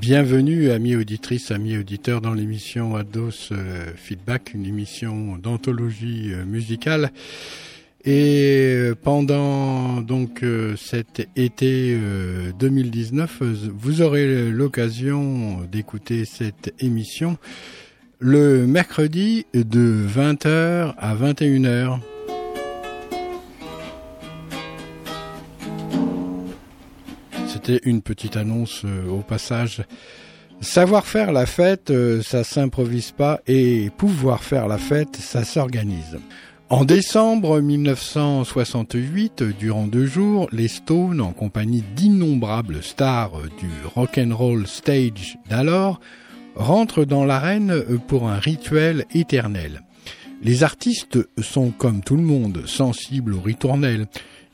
Bienvenue, amis auditrices, amis auditeurs, dans l'émission Ados Feedback, une émission d'anthologie musicale. Et pendant donc cet été 2019, vous aurez l'occasion d'écouter cette émission le mercredi de 20h à 21h. C'était une petite annonce au passage. Savoir faire la fête, ça s'improvise pas, et pouvoir faire la fête, ça s'organise. En décembre 1968, durant 2 jours, les Stones, en compagnie d'innombrables stars du rock n roll stage d'alors, rentrent dans l'arène pour un rituel éternel. Les artistes sont, comme tout le monde, sensibles aux ritournelles.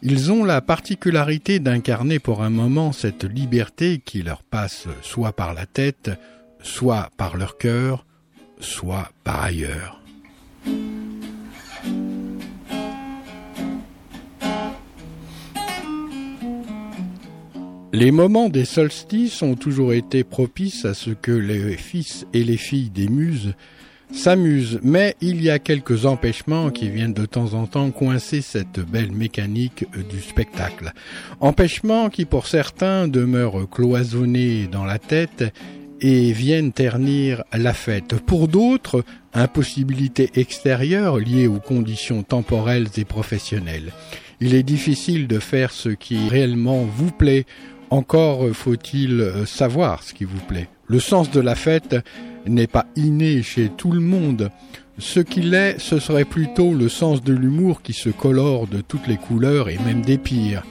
Ils ont la particularité d'incarner pour un moment cette liberté qui leur passe soit par la tête, soit par leur cœur, soit par ailleurs. Les moments des solstices ont toujours été propices à ce que les fils et les filles des muses s'amuse, mais il y a quelques empêchements qui viennent de temps en temps coincer cette belle mécanique du spectacle. Empêchements qui pour certains demeurent cloisonnés dans la tête et viennent ternir la fête. Pour d'autres, impossibilités extérieures liées aux conditions temporelles et professionnelles. Il est difficile de faire ce qui réellement vous plaît, encore faut-il savoir ce qui vous plaît. Le sens de la fête n'est pas inné chez tout le monde. Ce qu'il est, ce serait plutôt le sens de l'humour qui se colore de toutes les couleurs et même des pires.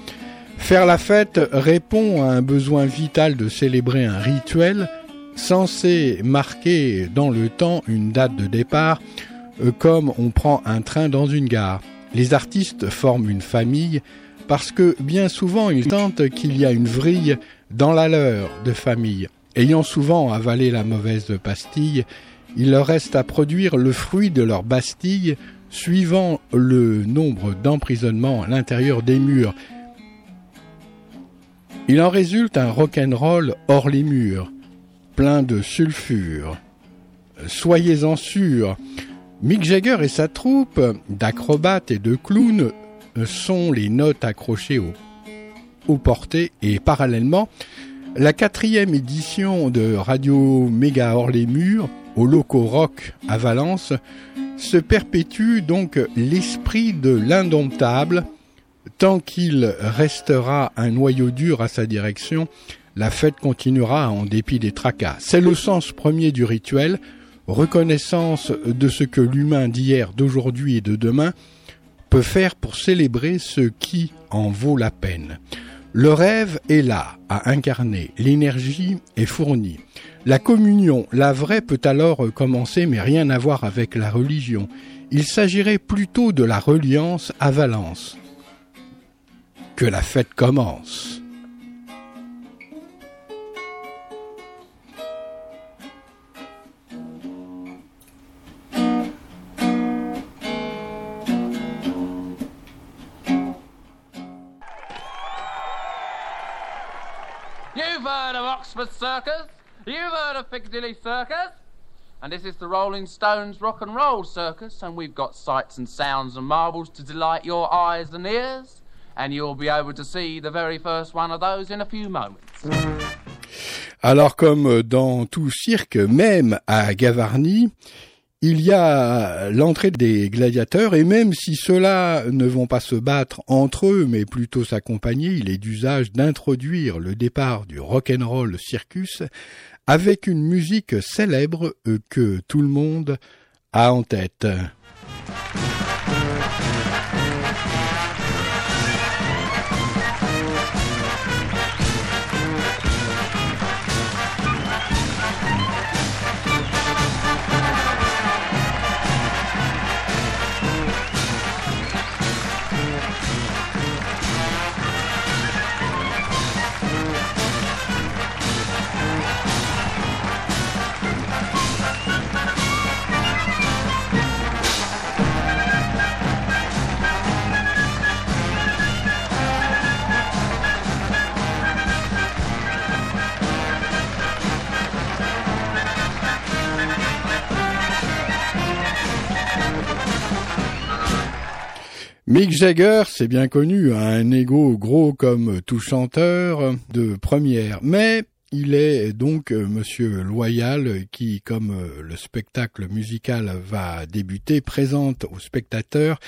Faire la fête répond à un besoin vital de célébrer un rituel censé marquer dans le temps une date de départ, comme on prend un train dans une gare. Les artistes forment une famille parce que bien souvent ils sentent qu'il y a une vrille dans la leur de famille. Ayant souvent avalé la mauvaise pastille, il leur reste à produire le fruit de leur bastille suivant le nombre d'emprisonnements à l'intérieur des murs. Il en résulte un rock'n'roll hors les murs, plein de sulfure. Soyez-en sûrs, Mick Jagger et sa troupe d'acrobates et de clowns sont les notes accrochées aux portées et parallèlement, la 4e édition de Radio Méga hors les murs, au Loco-rock à Valence, se perpétue donc l'esprit de l'indomptable. Tant qu'il restera un noyau dur à sa direction, la fête continuera en dépit des tracas. C'est le sens premier du rituel, reconnaissance de ce que l'humain d'hier, d'aujourd'hui et de demain peut faire pour célébrer ce qui en vaut la peine. Le rêve est là, à incarner, l'énergie est fournie. La communion, la vraie, peut alors commencer, mais rien à voir avec la religion. Il s'agirait plutôt de la reliance à Valence. Que la fête commence. You've heard of Oxford Circus, you've heard of Piccadilly Circus, and this is the Rolling Stones Rock n Roll Circus, and we've got sights and sounds and marbles to delight your eyes and ears, and you'll be able to see the very first one of those in a few moments. Alors comme dans tout cirque, même à Gavarnie, il y a l'entrée des gladiateurs et même si ceux-là ne vont pas se battre entre eux mais plutôt s'accompagner, il est d'usage d'introduire le départ du rock n roll circus avec une musique célèbre que tout le monde a en tête. Mick Jagger, c'est bien connu, a un égo gros comme tout chanteur de première, mais il est donc Monsieur Loyal qui, comme le spectacle musical va débuter, présente aux spectateurs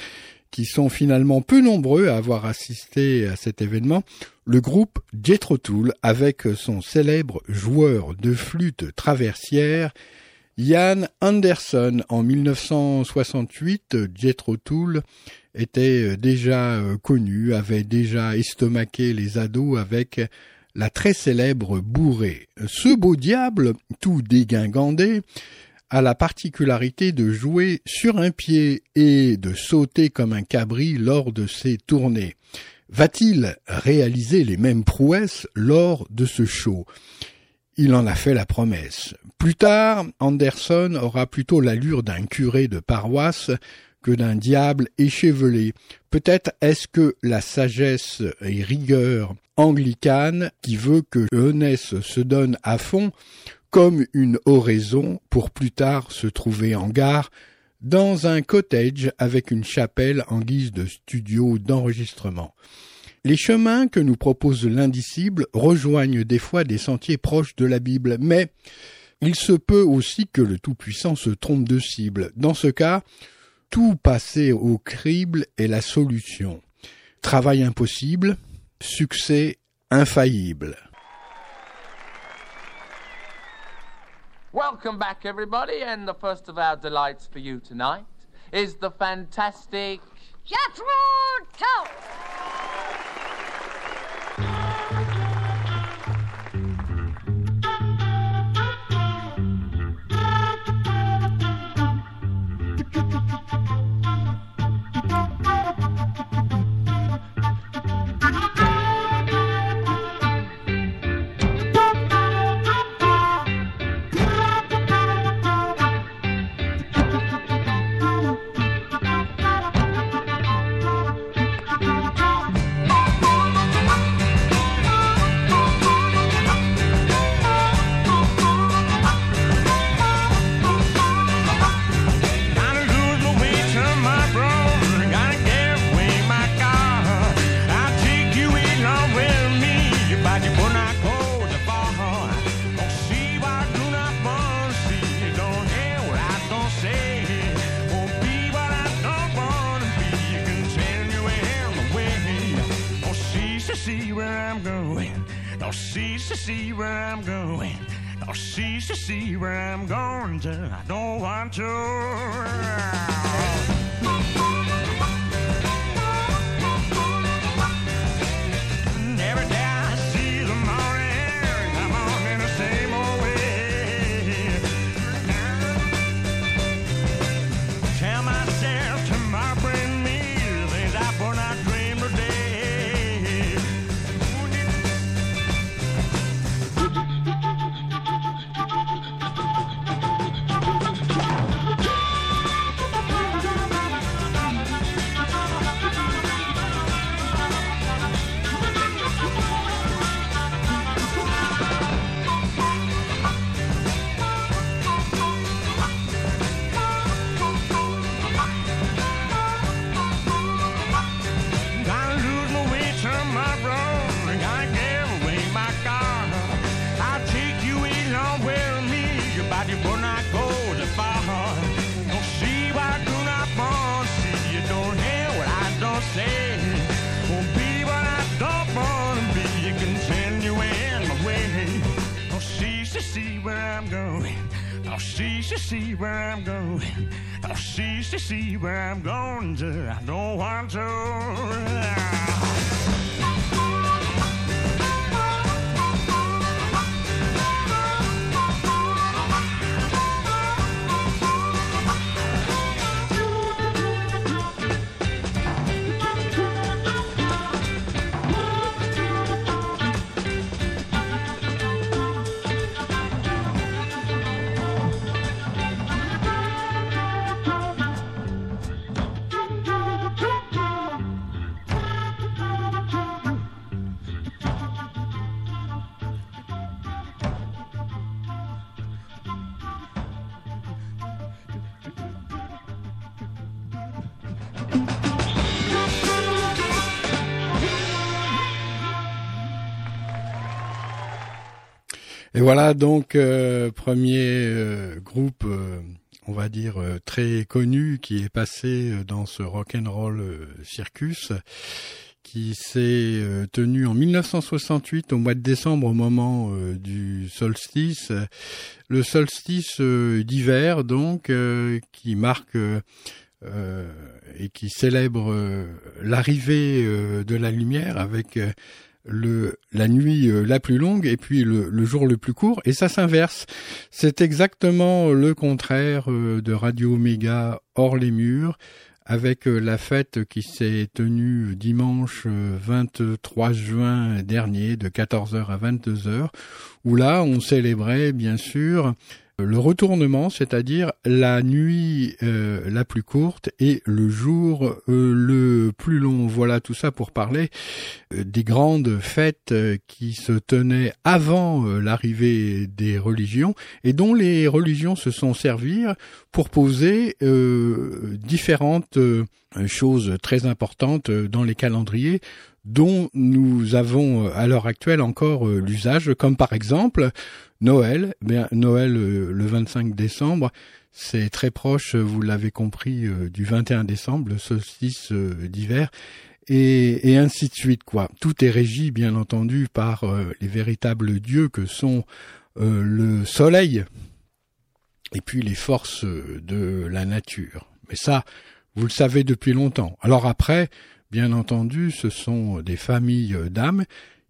qui sont finalement peu nombreux à avoir assisté à cet événement, le groupe Jethro Tull avec son célèbre joueur de flûte traversière Ian Anderson. En 1968, Jethro Tull était déjà connu, avait déjà estomaqué les ados avec la très célèbre bourrée. Ce beau diable, tout dégingandé, a la particularité de jouer sur un pied et de sauter comme un cabri lors de ses tournées. Va-t-il réaliser les mêmes prouesses lors de ce show ? Il en a fait la promesse. Plus tard, Anderson aura plutôt l'allure d'un curé de paroisse que d'un diable échevelé. Peut-être est-ce que la sagesse et rigueur anglicane qui veut que jeunesse se donne à fond comme une oraison pour plus tard se trouver en gare dans un cottage avec une chapelle en guise de studio d'enregistrement. Les chemins que nous propose l'indicible rejoignent des fois des sentiers proches de la Bible, mais il se peut aussi que le Tout-Puissant se trompe de cible. Dans ce cas, tout passer au crible est la solution. Travail impossible, succès infaillible. Welcome back, everybody, and the first of our delights for you tonight is the fantastic Jethro Tull. Et voilà donc premier groupe, on va dire très connu, qui est passé dans ce Rock n Roll Circus, qui s'est tenu en 1968 au mois de décembre, au moment du solstice, le solstice d'hiver donc, qui marque et qui célèbre l'arrivée de la lumière avec la nuit la plus longue et puis le jour le plus court, et ça s'inverse. C'est exactement le contraire de Radio Méga hors les murs, avec la fête qui s'est tenue dimanche 23 juin dernier de 14h à 22h, où là on célébrait bien sûr le retournement, c'est-à-dire la nuit la plus courte et le jour le plus long. Voilà, tout ça pour parler des grandes fêtes qui se tenaient avant l'arrivée des religions, et dont les religions se sont servies pour poser différentes choses très importantes dans les calendriers, dont nous avons à l'heure actuelle encore l'usage, comme par exemple Noël. Noël le 25 décembre, c'est très proche, vous l'avez compris, du 21 décembre, le solstice d'hiver, et ainsi de suite, quoi. Tout est régi, bien entendu, par les véritables dieux que sont le soleil et puis les forces de la nature. Mais ça, vous le savez depuis longtemps. Alors après, bien entendu, ce sont des familles d'âmes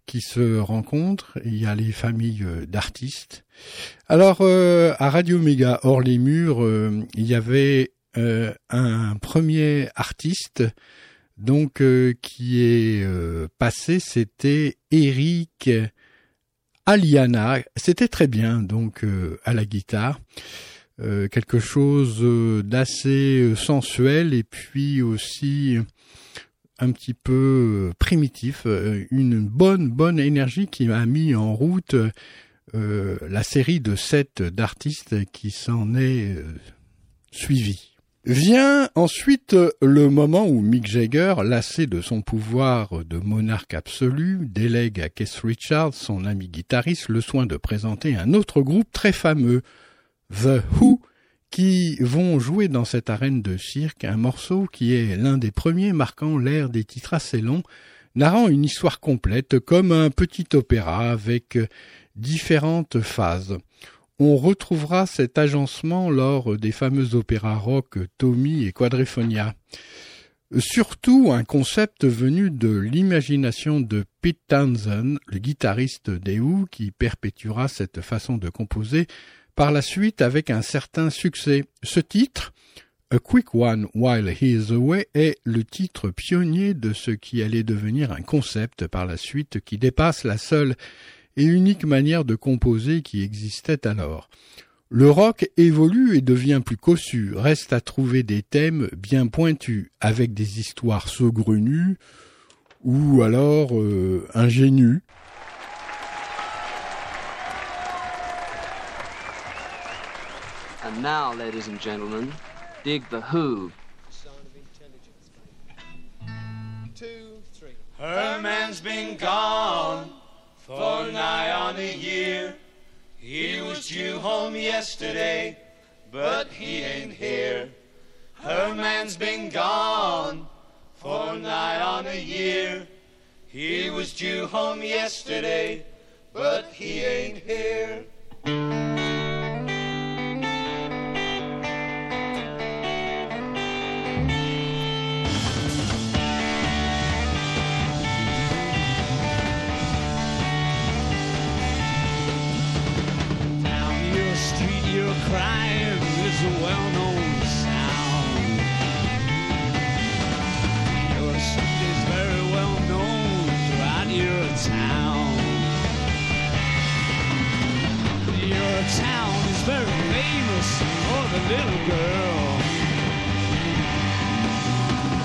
qui se rencontrent, il y a les familles d'artistes. Alors, à Radio Méga, hors les murs, il y avait un premier artiste donc qui est passé, c'était Eric Aliana. C'était très bien, donc, à la guitare. Quelque chose d'assez sensuel et puis aussi un petit peu primitif, une bonne énergie qui a mis en route la série de 7 d'artistes qui s'en est suivie. Vient ensuite le moment où Mick Jagger, lassé de son pouvoir de monarque absolu, délègue à Keith Richards, son ami guitariste, le soin de présenter un autre groupe très fameux, The Who, qui vont jouer dans cette arène de cirque un morceau qui est l'un des premiers marquant l'ère des titres assez longs, narrant une histoire complète comme un petit opéra avec différentes phases. On retrouvera cet agencement lors des fameux opéras rock Tommy et Quadrophenia. Surtout un concept venu de l'imagination de Pete Townshend, le guitariste des Who, qui perpétuera cette façon de composer par la suite avec un certain succès. Ce titre, A Quick One While He's Away, est le titre pionnier de ce qui allait devenir un concept par la suite qui dépasse la seule et unique manière de composer qui existait alors. Le rock évolue et devient plus cossu, reste à trouver des thèmes bien pointus, avec des histoires saugrenues ou alors ingénues. And now, ladies and gentlemen, dig the Who. Sign of intelligence. 2, 3. Her man's been gone for nigh on a year. He was due home yesterday, but he ain't here. Her man's been gone for nigh on a year. He was due home yesterday, but he ain't here. Crying is a well-known sound. Your street is very well known throughout your town. Your town is very famous for the little girl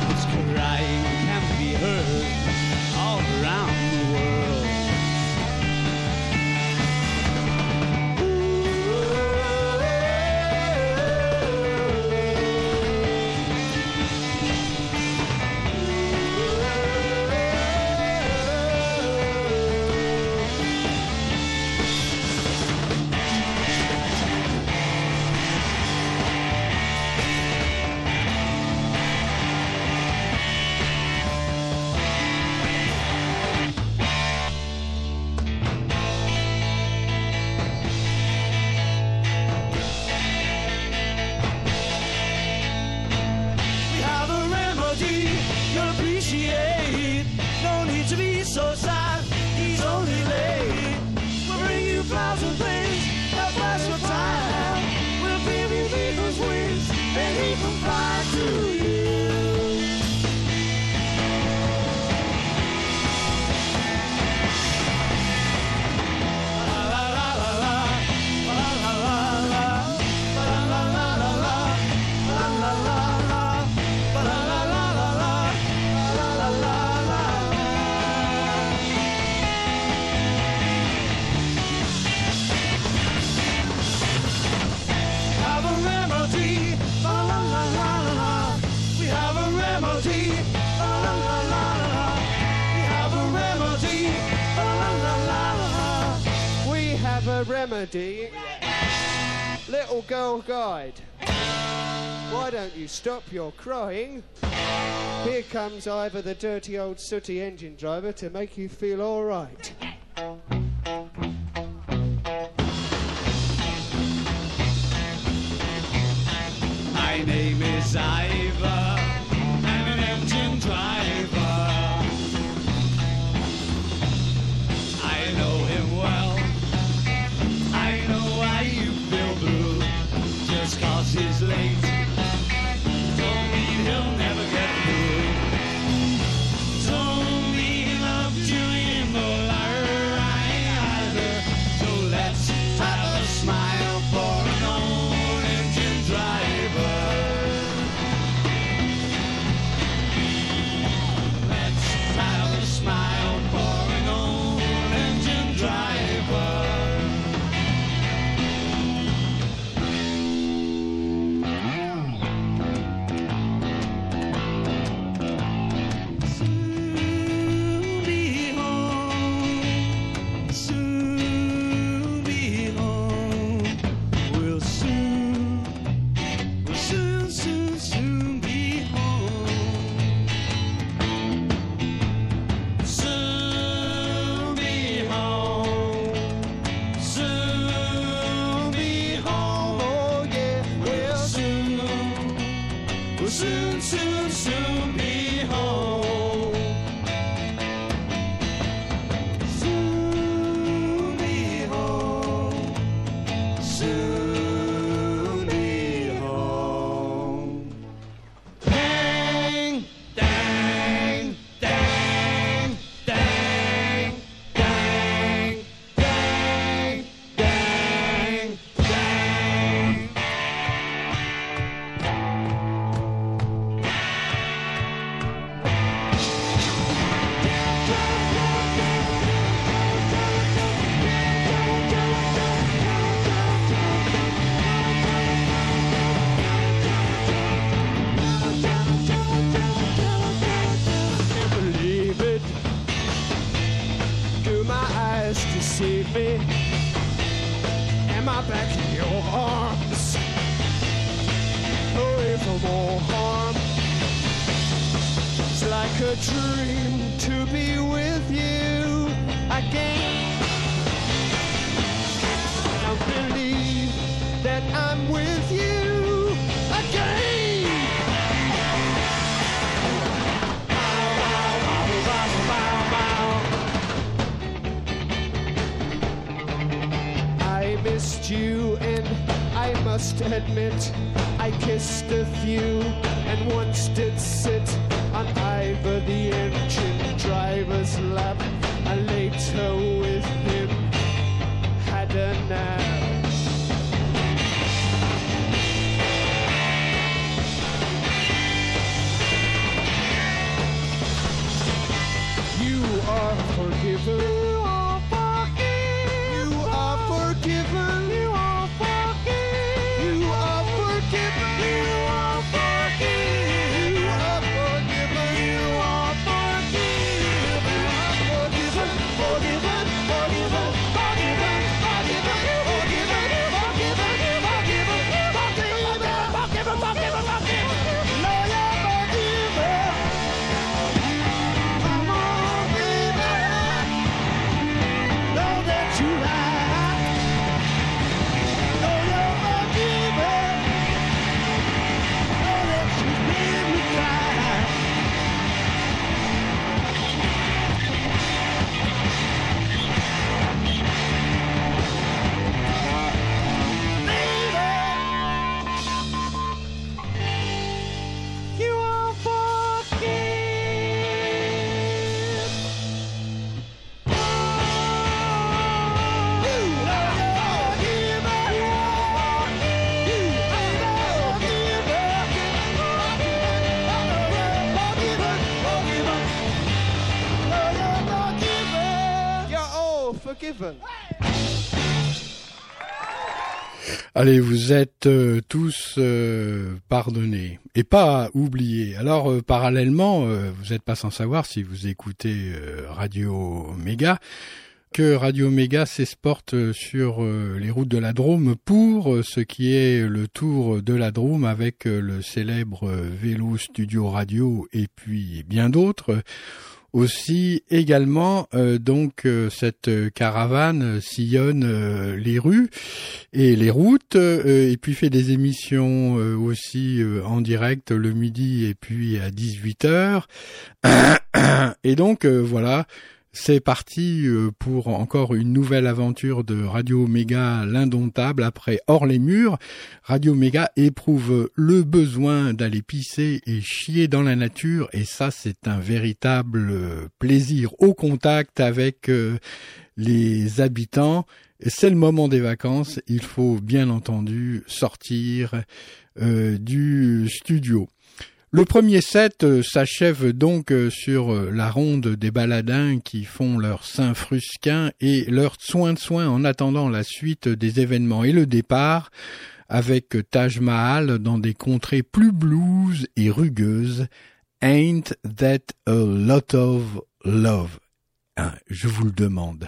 whose crying can be heard all around the world. Remedy, Little Girl Guide. Why don't you stop your crying? Here comes Ivor, the dirty old sooty engine driver, to make you feel all right. My name is Ivor, I'm an engine driver. I know him well, I know why you feel blue. Just cause he's late, don't mean he'll never get through. Don't mean love doing the right either. So let's have a smile for an old engine driver. Admit, I kissed a few and once did sit on Ivor the engine driver's lap. I later with him had a nap. You are forgiven. Allez, vous êtes tous pardonnés et pas oubliés. Alors, parallèlement, vous n'êtes pas sans savoir, si vous écoutez Radio Méga, que Radio Méga s'exporte sur les routes de la Drôme pour ce qui est le tour de la Drôme avec le célèbre vélo studio radio et puis bien d'autres. Aussi également cette caravane sillonne les rues et les routes et puis fait des émissions aussi en direct le midi et puis à 18h. Et donc voilà, c'est parti pour encore une nouvelle aventure de Radio Méga l'Indomptable après Hors les Murs. Radio Méga éprouve le besoin d'aller pisser et chier dans la nature et ça c'est un véritable plaisir au contact avec les habitants. C'est le moment des vacances, il faut bien entendu sortir du studio. Le premier set s'achève donc sur la ronde des baladins qui font leur Saint-Frusquin et leur soin en attendant la suite des événements et le départ avec Taj Mahal dans des contrées plus blues et rugueuses. Ain't that a lot of love? Hein, je vous le demande.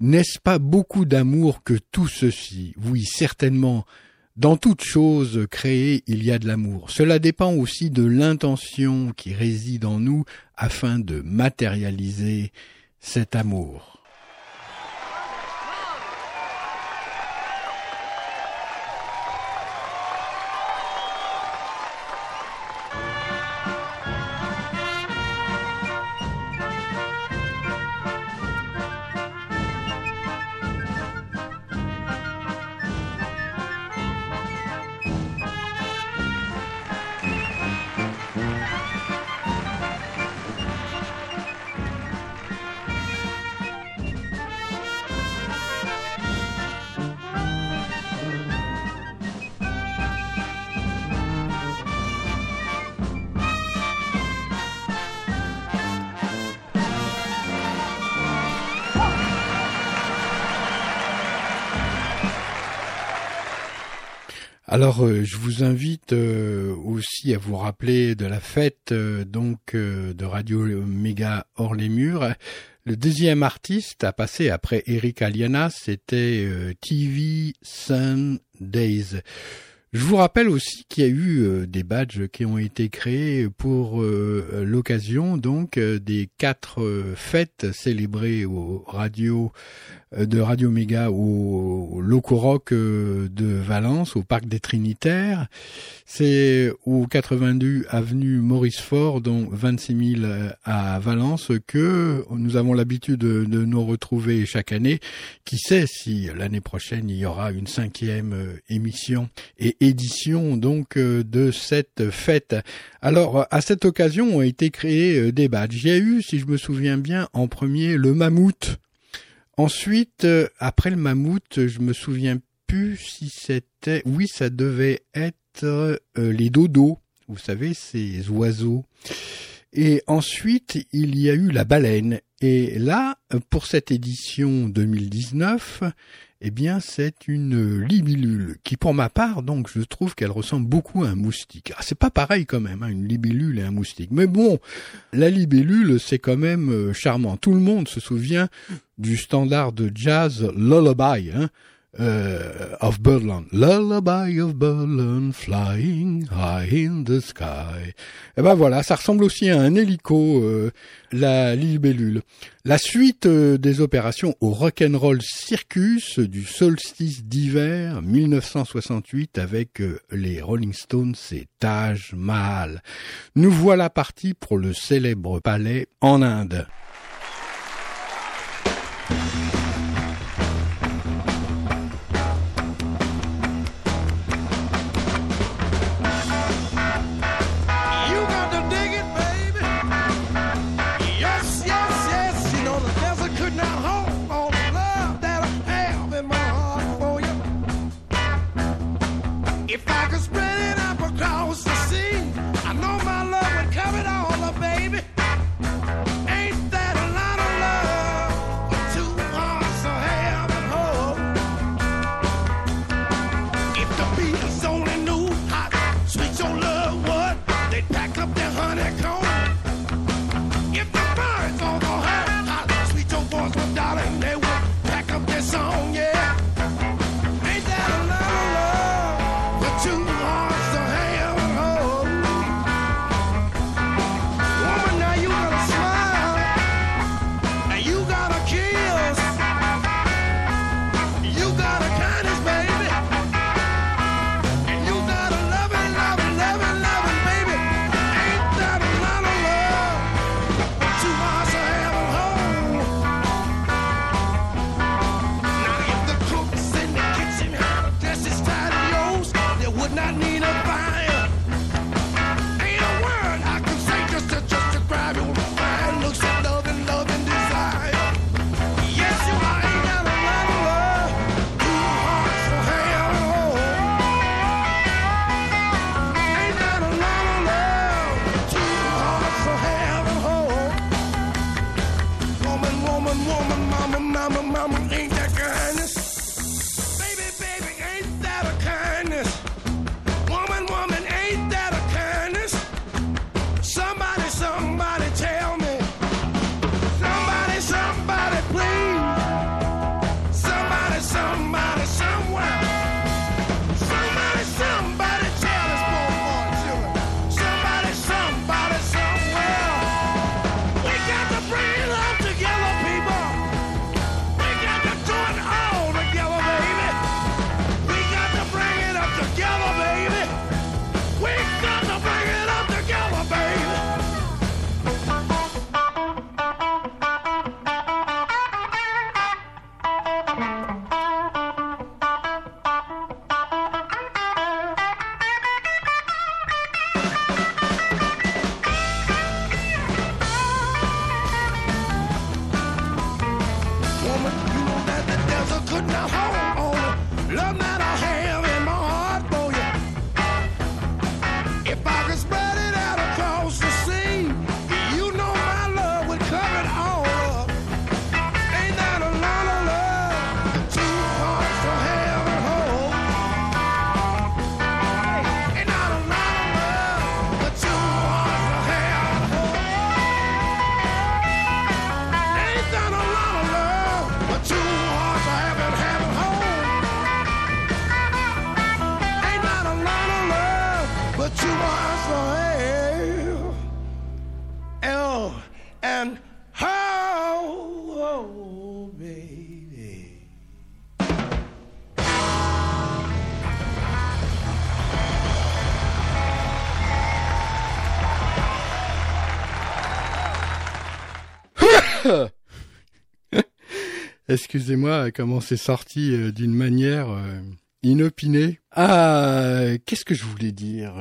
N'est-ce pas beaucoup d'amour que tout ceci? Oui, certainement. Dans toute chose créée, il y a de l'amour. Cela dépend aussi de l'intention qui réside en nous afin de matérialiser cet amour. Alors, je vous invite aussi à vous rappeler de la fête de Radio Méga Hors les Murs. Le deuxième artiste à passer après Eric Aliana, c'était TV Sun Days. Je vous rappelle aussi qu'il y a eu des badges qui ont été créés pour l'occasion donc des 4 fêtes célébrées de Radio Méga au Loco-rock de Valence, au Parc des Trinitaires. C'est au 82 avenue Maurice Faure, dont 26 000 à Valence, que nous avons l'habitude de nous retrouver chaque année. Qui sait si l'année prochaine il y aura une 5e émission et édition donc de cette fête. Alors à cette occasion ont été créés des badges. Il y a eu, si je me souviens bien, en premier le mammouth. Ensuite, après le mammouth, je me souviens plus si c'était, oui, ça devait être les dodos. Vous savez, ces oiseaux. Et ensuite, il y a eu la baleine. Et là, pour cette édition 2019, eh bien, c'est une libellule qui, pour ma part, donc, je trouve qu'elle ressemble beaucoup à un moustique. Ah, c'est pas pareil quand même, hein, une libellule et un moustique. Mais bon, la libellule, c'est quand même charmant. Tout le monde se souvient du standard de jazz Lullaby, hein, of Birdland. Lullaby of Birdland, flying high in the sky. Eh ben voilà, ça ressemble aussi à un hélico, la libellule. La suite des opérations au Rock n Roll Circus du solstice d'hiver 1968 avec les Rolling Stones et Taj Mahal. Nous voilà partis pour le célèbre palais en Inde. Honeycomb. If the birds on the high, sweet your voice, my darling, they Excusez-moi, comment c'est sorti d'une manière inopinée. Ah, qu'est-ce que je voulais dire ?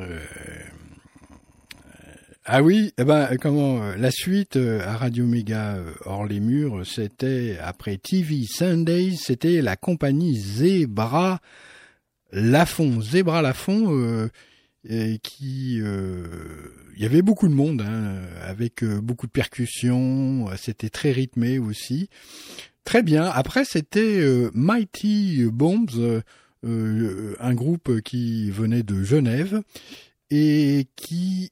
Ah oui, eh ben comment la suite à Radio Méga hors les murs, c'était après TV Sun Days, c'était la compagnie Zebra Lafon. Zebra Lafon qui il y avait beaucoup de monde hein, avec beaucoup de percussions, c'était très rythmé aussi. Très bien. Après, c'était Mighty Bombs, un groupe qui venait de Genève et qui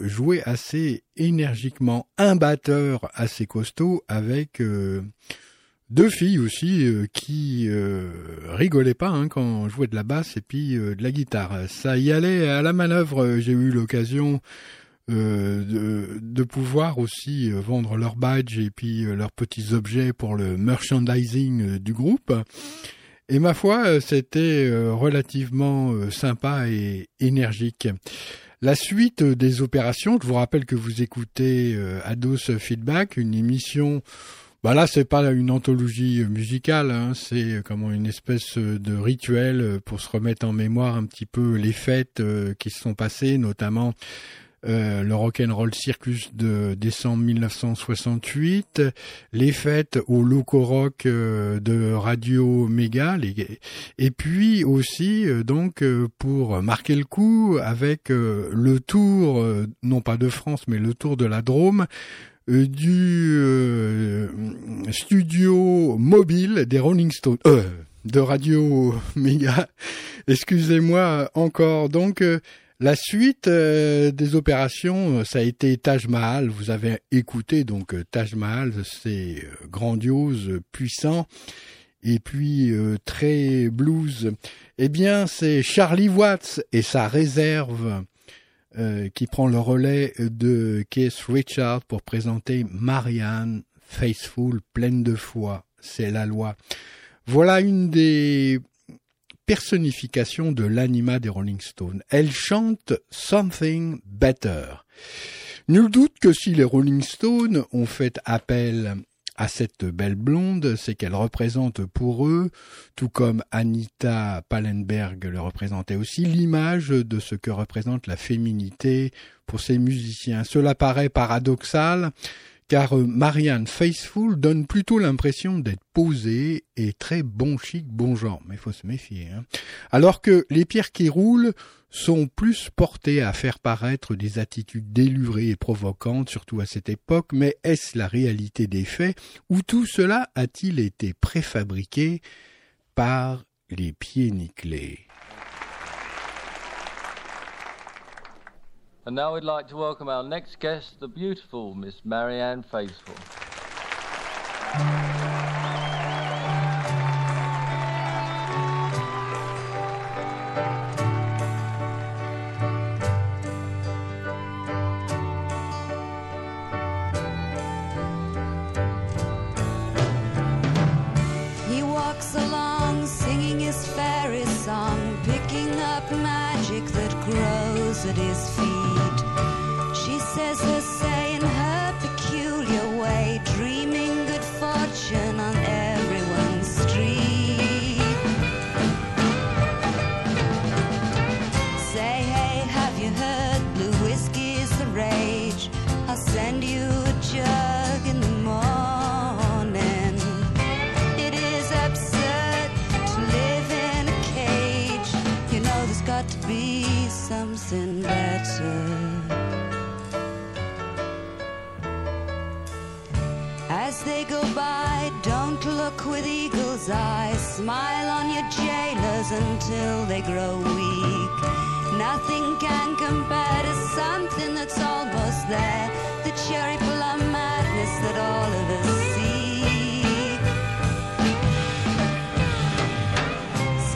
jouait assez énergiquement, un batteur assez costaud avec deux filles aussi qui rigolaient pas hein, quand on jouait de la basse et puis de la guitare. Ça y allait à la manœuvre. J'ai eu l'occasion de pouvoir aussi vendre leurs badges et puis leurs petits objets pour le merchandising du groupe. Et ma foi, c'était relativement sympa et énergique. La suite des opérations, je vous rappelle que vous écoutez Ados Feedback, une émission... Bah là, c'est pas une anthologie musicale, hein, c'est comment une espèce de rituel pour se remettre en mémoire un petit peu les fêtes qui se sont passées, notamment... le Rock n Roll Circus de décembre 1968, les fêtes au Loco-rock de Radio Méga, et puis aussi donc pour marquer le coup avec le tour, non pas de France, mais le tour de la Drome, du studio mobile des Rolling Stones. De Radio Méga, excusez-moi encore, donc... La suite des opérations, ça a été Taj Mahal. Vous avez écouté donc Taj Mahal, c'est grandiose, puissant et puis très blues. Eh bien, c'est Charlie Watts et sa réserve qui prend le relais de Keith Richards pour présenter Marianne Faithfull, pleine de foi. C'est la loi. Voilà une des... Personnification de l'anima des Rolling Stones. Elle chante Something Better. Nul doute que si les Rolling Stones ont fait appel à cette belle blonde, c'est qu'elle représente pour eux, tout comme Anita Palenberg le représentait aussi, l'image de ce que représente la féminité pour ces musiciens. Cela paraît paradoxal, car Marianne Faithfull donne plutôt l'impression d'être posée et très bon chic, bon genre. Mais il faut se méfier. Alors que les pierres qui roulent sont plus portées à faire paraître des attitudes délurées et provocantes, surtout à cette époque. Mais est-ce la réalité des faits ou tout cela a-t-il été préfabriqué par les pieds nickelés? And now we'd like to welcome our next guest, the beautiful Miss Marianne Faithfull. He walks along singing his fairy song, picking up magic that grows at his feet. Something better. As they go by, don't look with eagle's eyes. Smile on your jailers until they grow weak. Nothing can compare to something that's almost there. The cherry plum madness that all of us seek.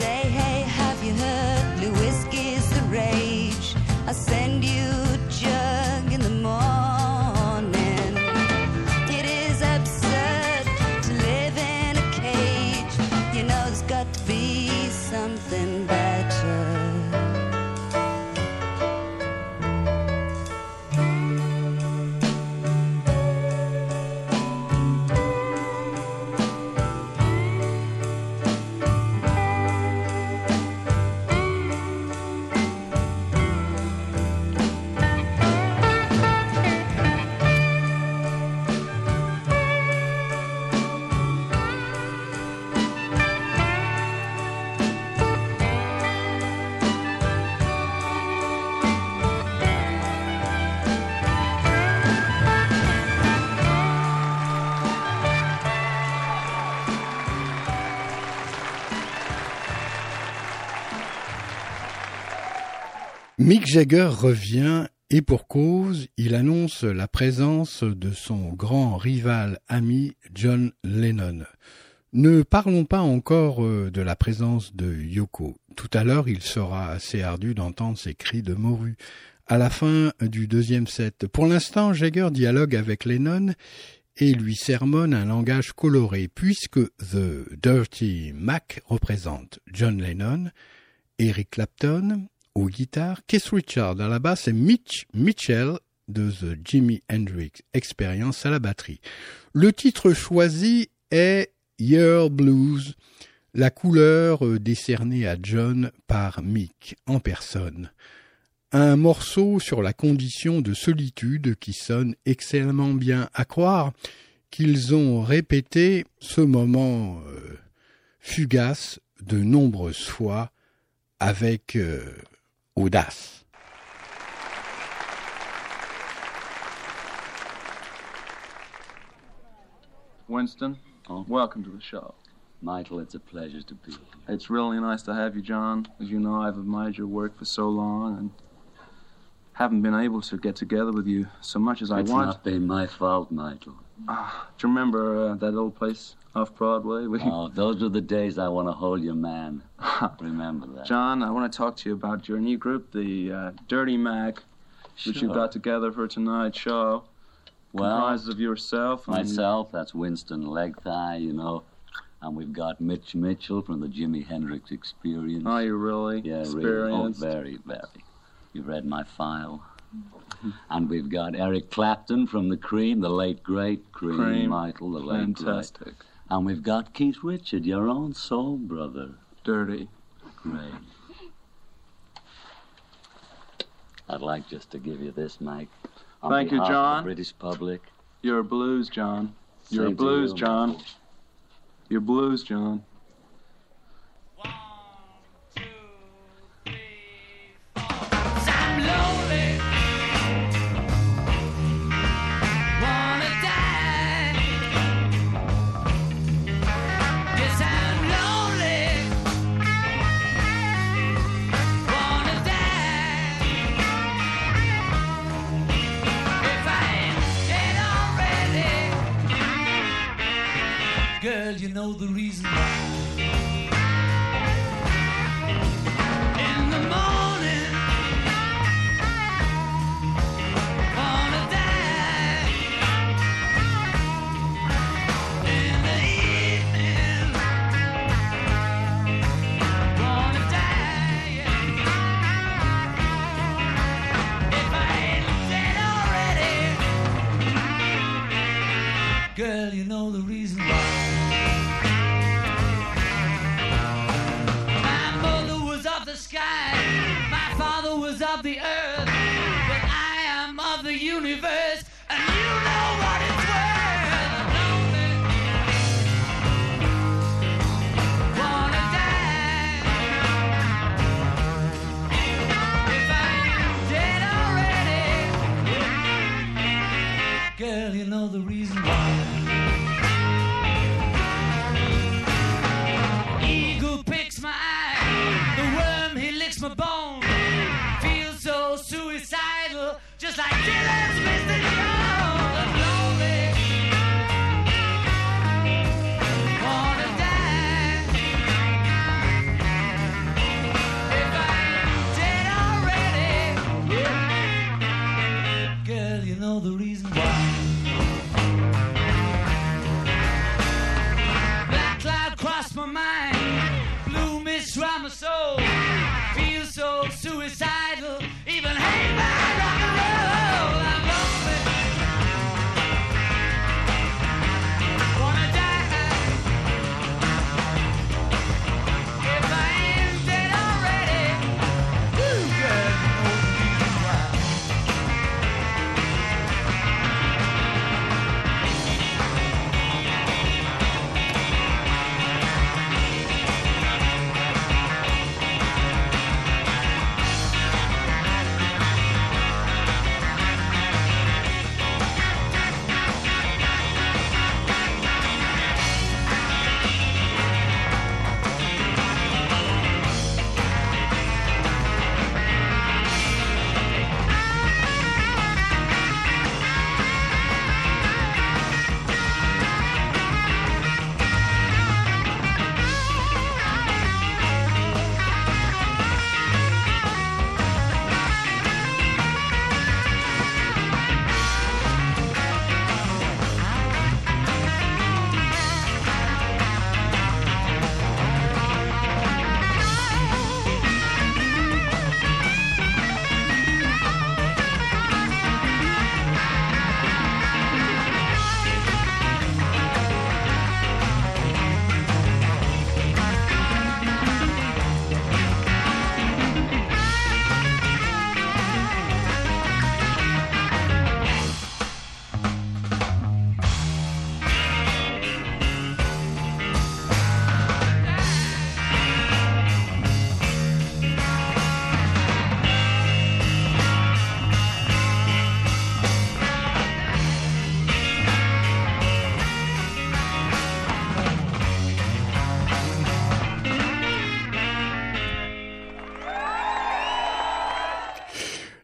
Say, hey, have you heard blue whiskey's the rage? I send you a jug in the morning. It is absurd to live in a cage. You know there's got to be something better. Mick Jagger revient et pour cause, il annonce la présence de son grand rival ami John Lennon. Ne parlons pas encore de la présence de Yoko. Tout à l'heure, il sera assez ardu d'entendre ses cris de morue. À la fin du deuxième set, pour l'instant, Jagger dialogue avec Lennon et lui sermonne un langage coloré puisque The Dirty Mac représente John Lennon, Eric Clapton, aux guitares, Keith Richards à la basse et Mitch Mitchell de The Jimi Hendrix Experience à la batterie. Le titre choisi est Yer Blues, la couleur décernée à John par Mick en personne. Un morceau sur la condition de solitude qui sonne excellemment bien, à croire qu'ils ont répété ce moment fugace de nombreuses fois avec audace. Winston, welcome to the show. Michael, it's a pleasure to be here. It's really nice to have you, John. As you know, I've admired your work for so long and haven't been able to get together with you so much as I want. It's not been my fault, Michael. Do you remember that old place off Broadway? Oh, those were the days I want to hold your man. Remember that. John, I want to talk to you about your new group, the Dirty Mac, sure, which you got together for tonight's show. Well, comprises of yourself. Myself, that's Winston Legthigh, you know. And we've got Mitch Mitchell from the Jimi Hendrix Experience. Oh, you really? Yeah, really. Oh, very, very. You've read my file. And we've got Eric Clapton from the Cream, the late great Cream. Michael, the late fantastic. Great. And we've got Keith Richards, your own soul brother. Dirty. Great. I'd like just to give you this, Mike. On thank you, John. Of the British public. You're a blues, John. You're same a blues, you, John. Michael. You're blues, John. 1, 2, 3, 4. 'Cause I'm lonely. Girl, you know the reason. In the morning, wanna die. In the evening, wanna die. If I ain't dead already, girl, you know the reason. Girl, you know the reason why. Eagle picks my eye, the worm, he licks my bone. Feel so suicidal, just like Dylan's Mr. Jones. I'm lonely, wanna die. If I ain't dead already, yeah. Girl, you know the reason why. Try my soul, feel so suicidal, even hate my rock and roll. I'm lonely, wanna die. If I ain't dead already, woo, girl,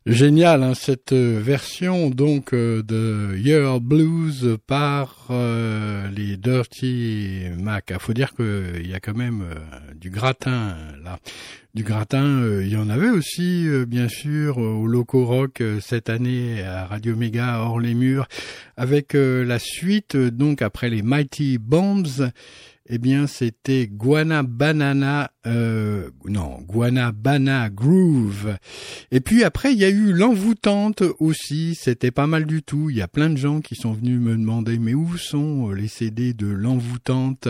génial, hein, cette version donc de Yer Blues par les Dirty Mac. Il faut dire qu'il y a quand même du gratin là. Du gratin, il y en avait aussi, bien sûr, au Loco-rock cette année à Radio Méga hors les murs, avec la suite donc après les Mighty Bombs. eh bien c'était Guanabana Groove. Et puis après il y a eu l'envoûtante aussi, c'était pas mal du tout. Il y a plein de gens qui sont venus me demander mais où sont les CD de l'envoûtante ?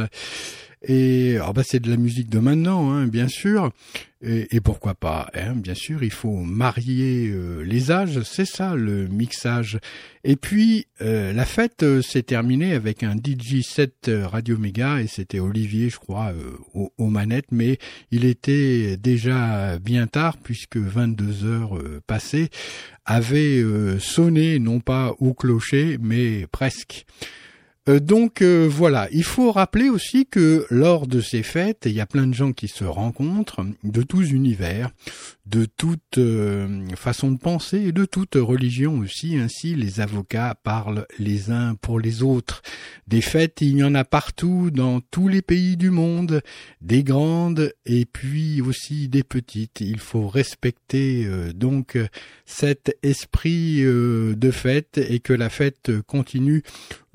Et alors c'est de la musique de maintenant, hein, bien sûr. Et pourquoi pas, hein, bien sûr, il faut marier les âges, c'est ça le mixage. Et puis la fête s'est terminée avec un DJ set Radio Méga et c'était Olivier, je crois, aux manettes, mais il était déjà bien tard puisque 22 heures passées avaient sonné, non pas au clocher, mais presque. Donc voilà, il faut rappeler aussi que lors de ces fêtes, il y a plein de gens qui se rencontrent de tous univers, de toute façon de penser et de toute religion aussi. Ainsi, les avocats parlent les uns pour les autres. Des fêtes, il y en a partout, dans tous les pays du monde, des grandes et puis aussi des petites. Il faut respecter donc cet esprit de fête et que la fête continue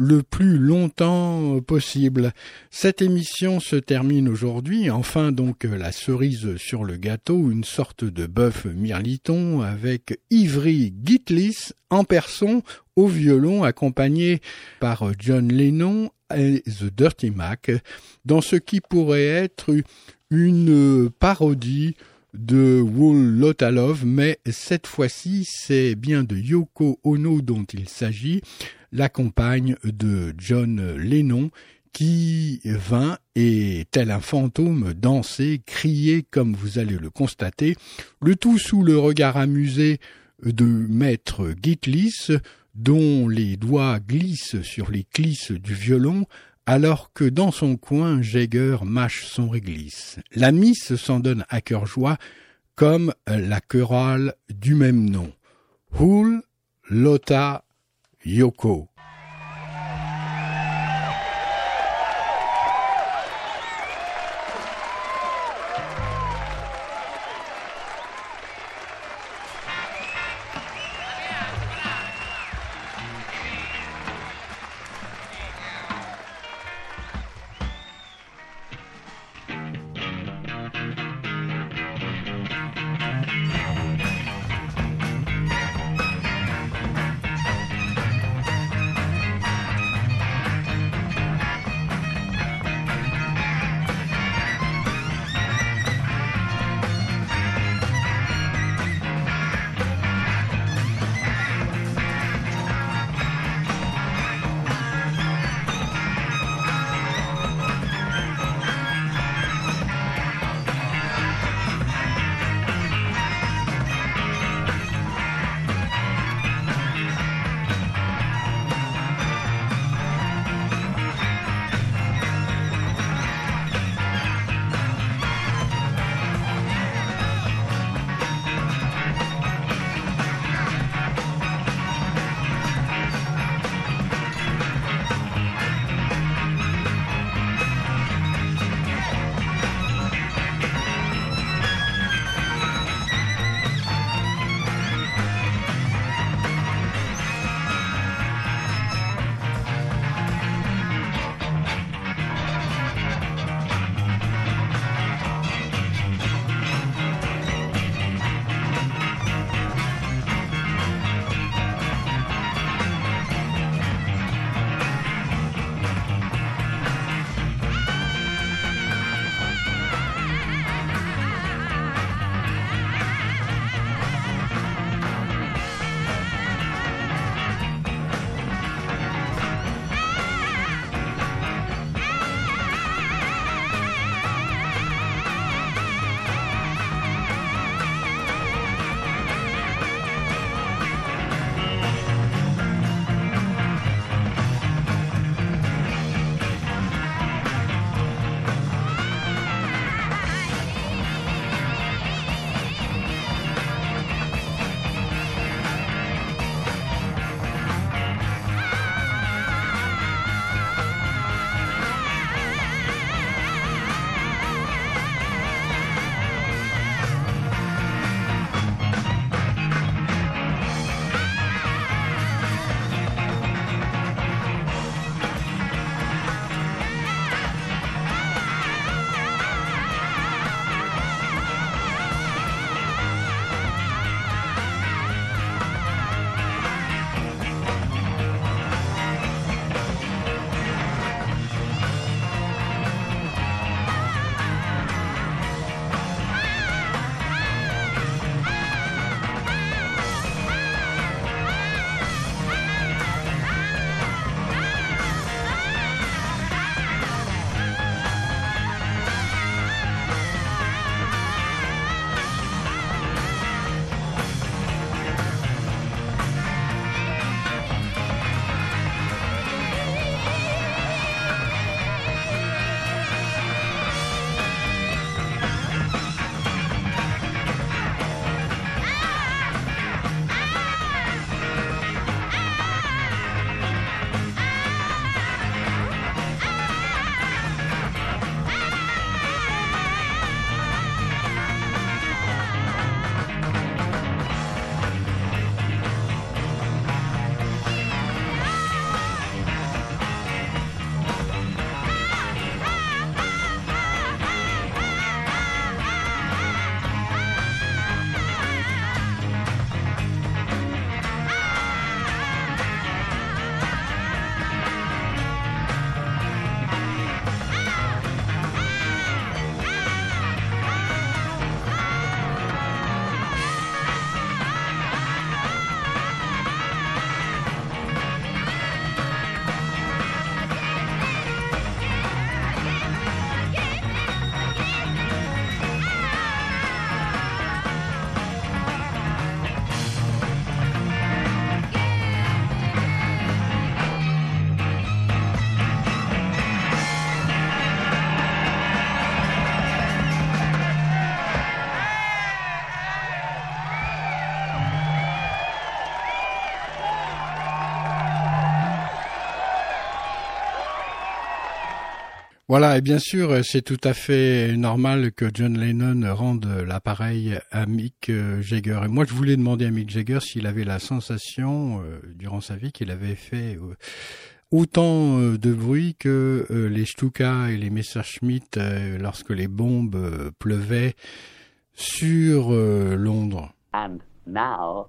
le plus longtemps possible. Cette émission se termine aujourd'hui. Enfin, donc, la cerise sur le gâteau, une sorte de bœuf mirliton avec Ivry Gitlis en person au violon, accompagné par John Lennon et The Dirty Mac, dans ce qui pourrait être une parodie de Whole Lotta Love, mais cette fois-ci, c'est bien de Yoko Ono dont il s'agit, la compagne de John Lennon, qui vint et, tel un fantôme, danser, crier, comme vous allez le constater, le tout sous le regard amusé de Maître Gitlis, dont les doigts glissent sur les clisses du violon, alors que dans son coin, Jagger mâche son réglisse. La misse s'en donne à cœur joie, comme la chorale du même nom. Whole Lotta Yoko. Voilà, et bien sûr, c'est tout à fait normal que John Lennon rende l'appareil à Mick Jagger. Et moi, je voulais demander à Mick Jagger s'il avait la sensation, durant sa vie, qu'il avait fait autant de bruit que les Stuka et les Messerschmitt lorsque les bombes pleuvaient sur Londres. And now...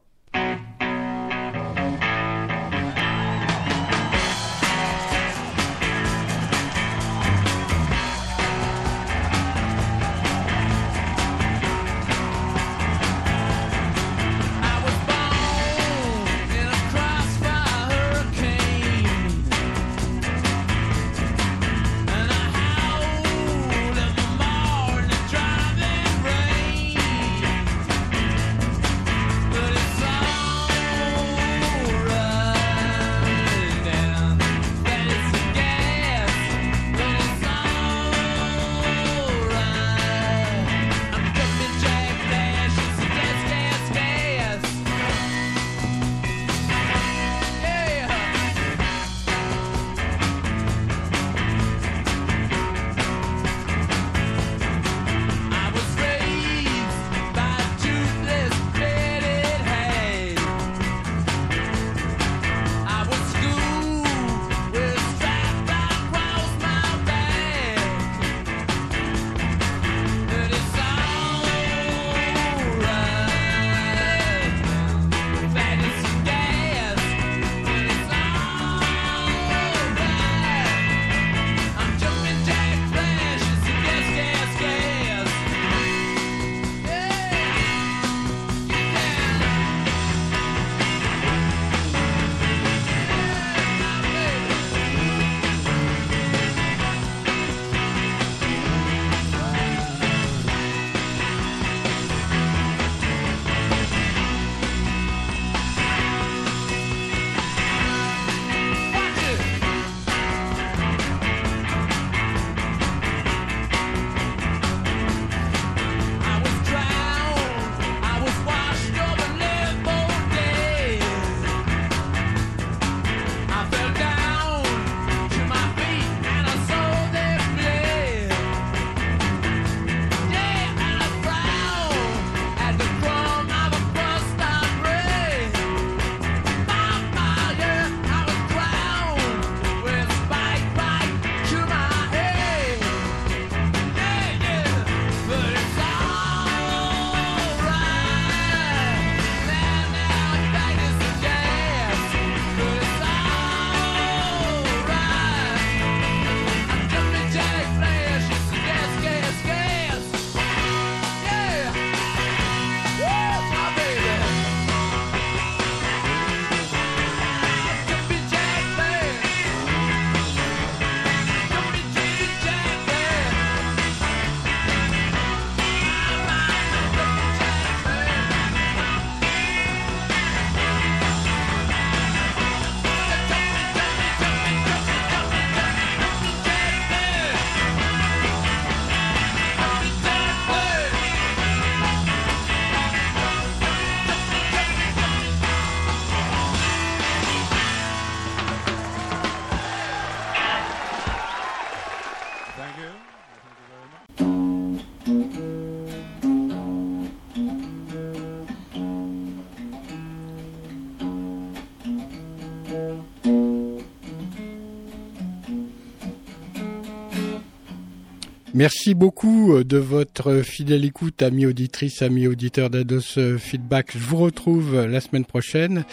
Merci beaucoup de votre fidèle écoute, amis auditrices, amis auditeurs d'Ados Feedback. Je vous retrouve la semaine prochaine.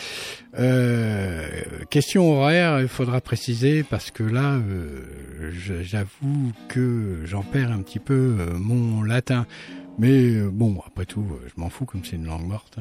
Question horaire, il faudra préciser parce que là, j'avoue que j'en perds un petit peu mon latin. Mais bon, après tout, je m'en fous comme c'est une langue morte.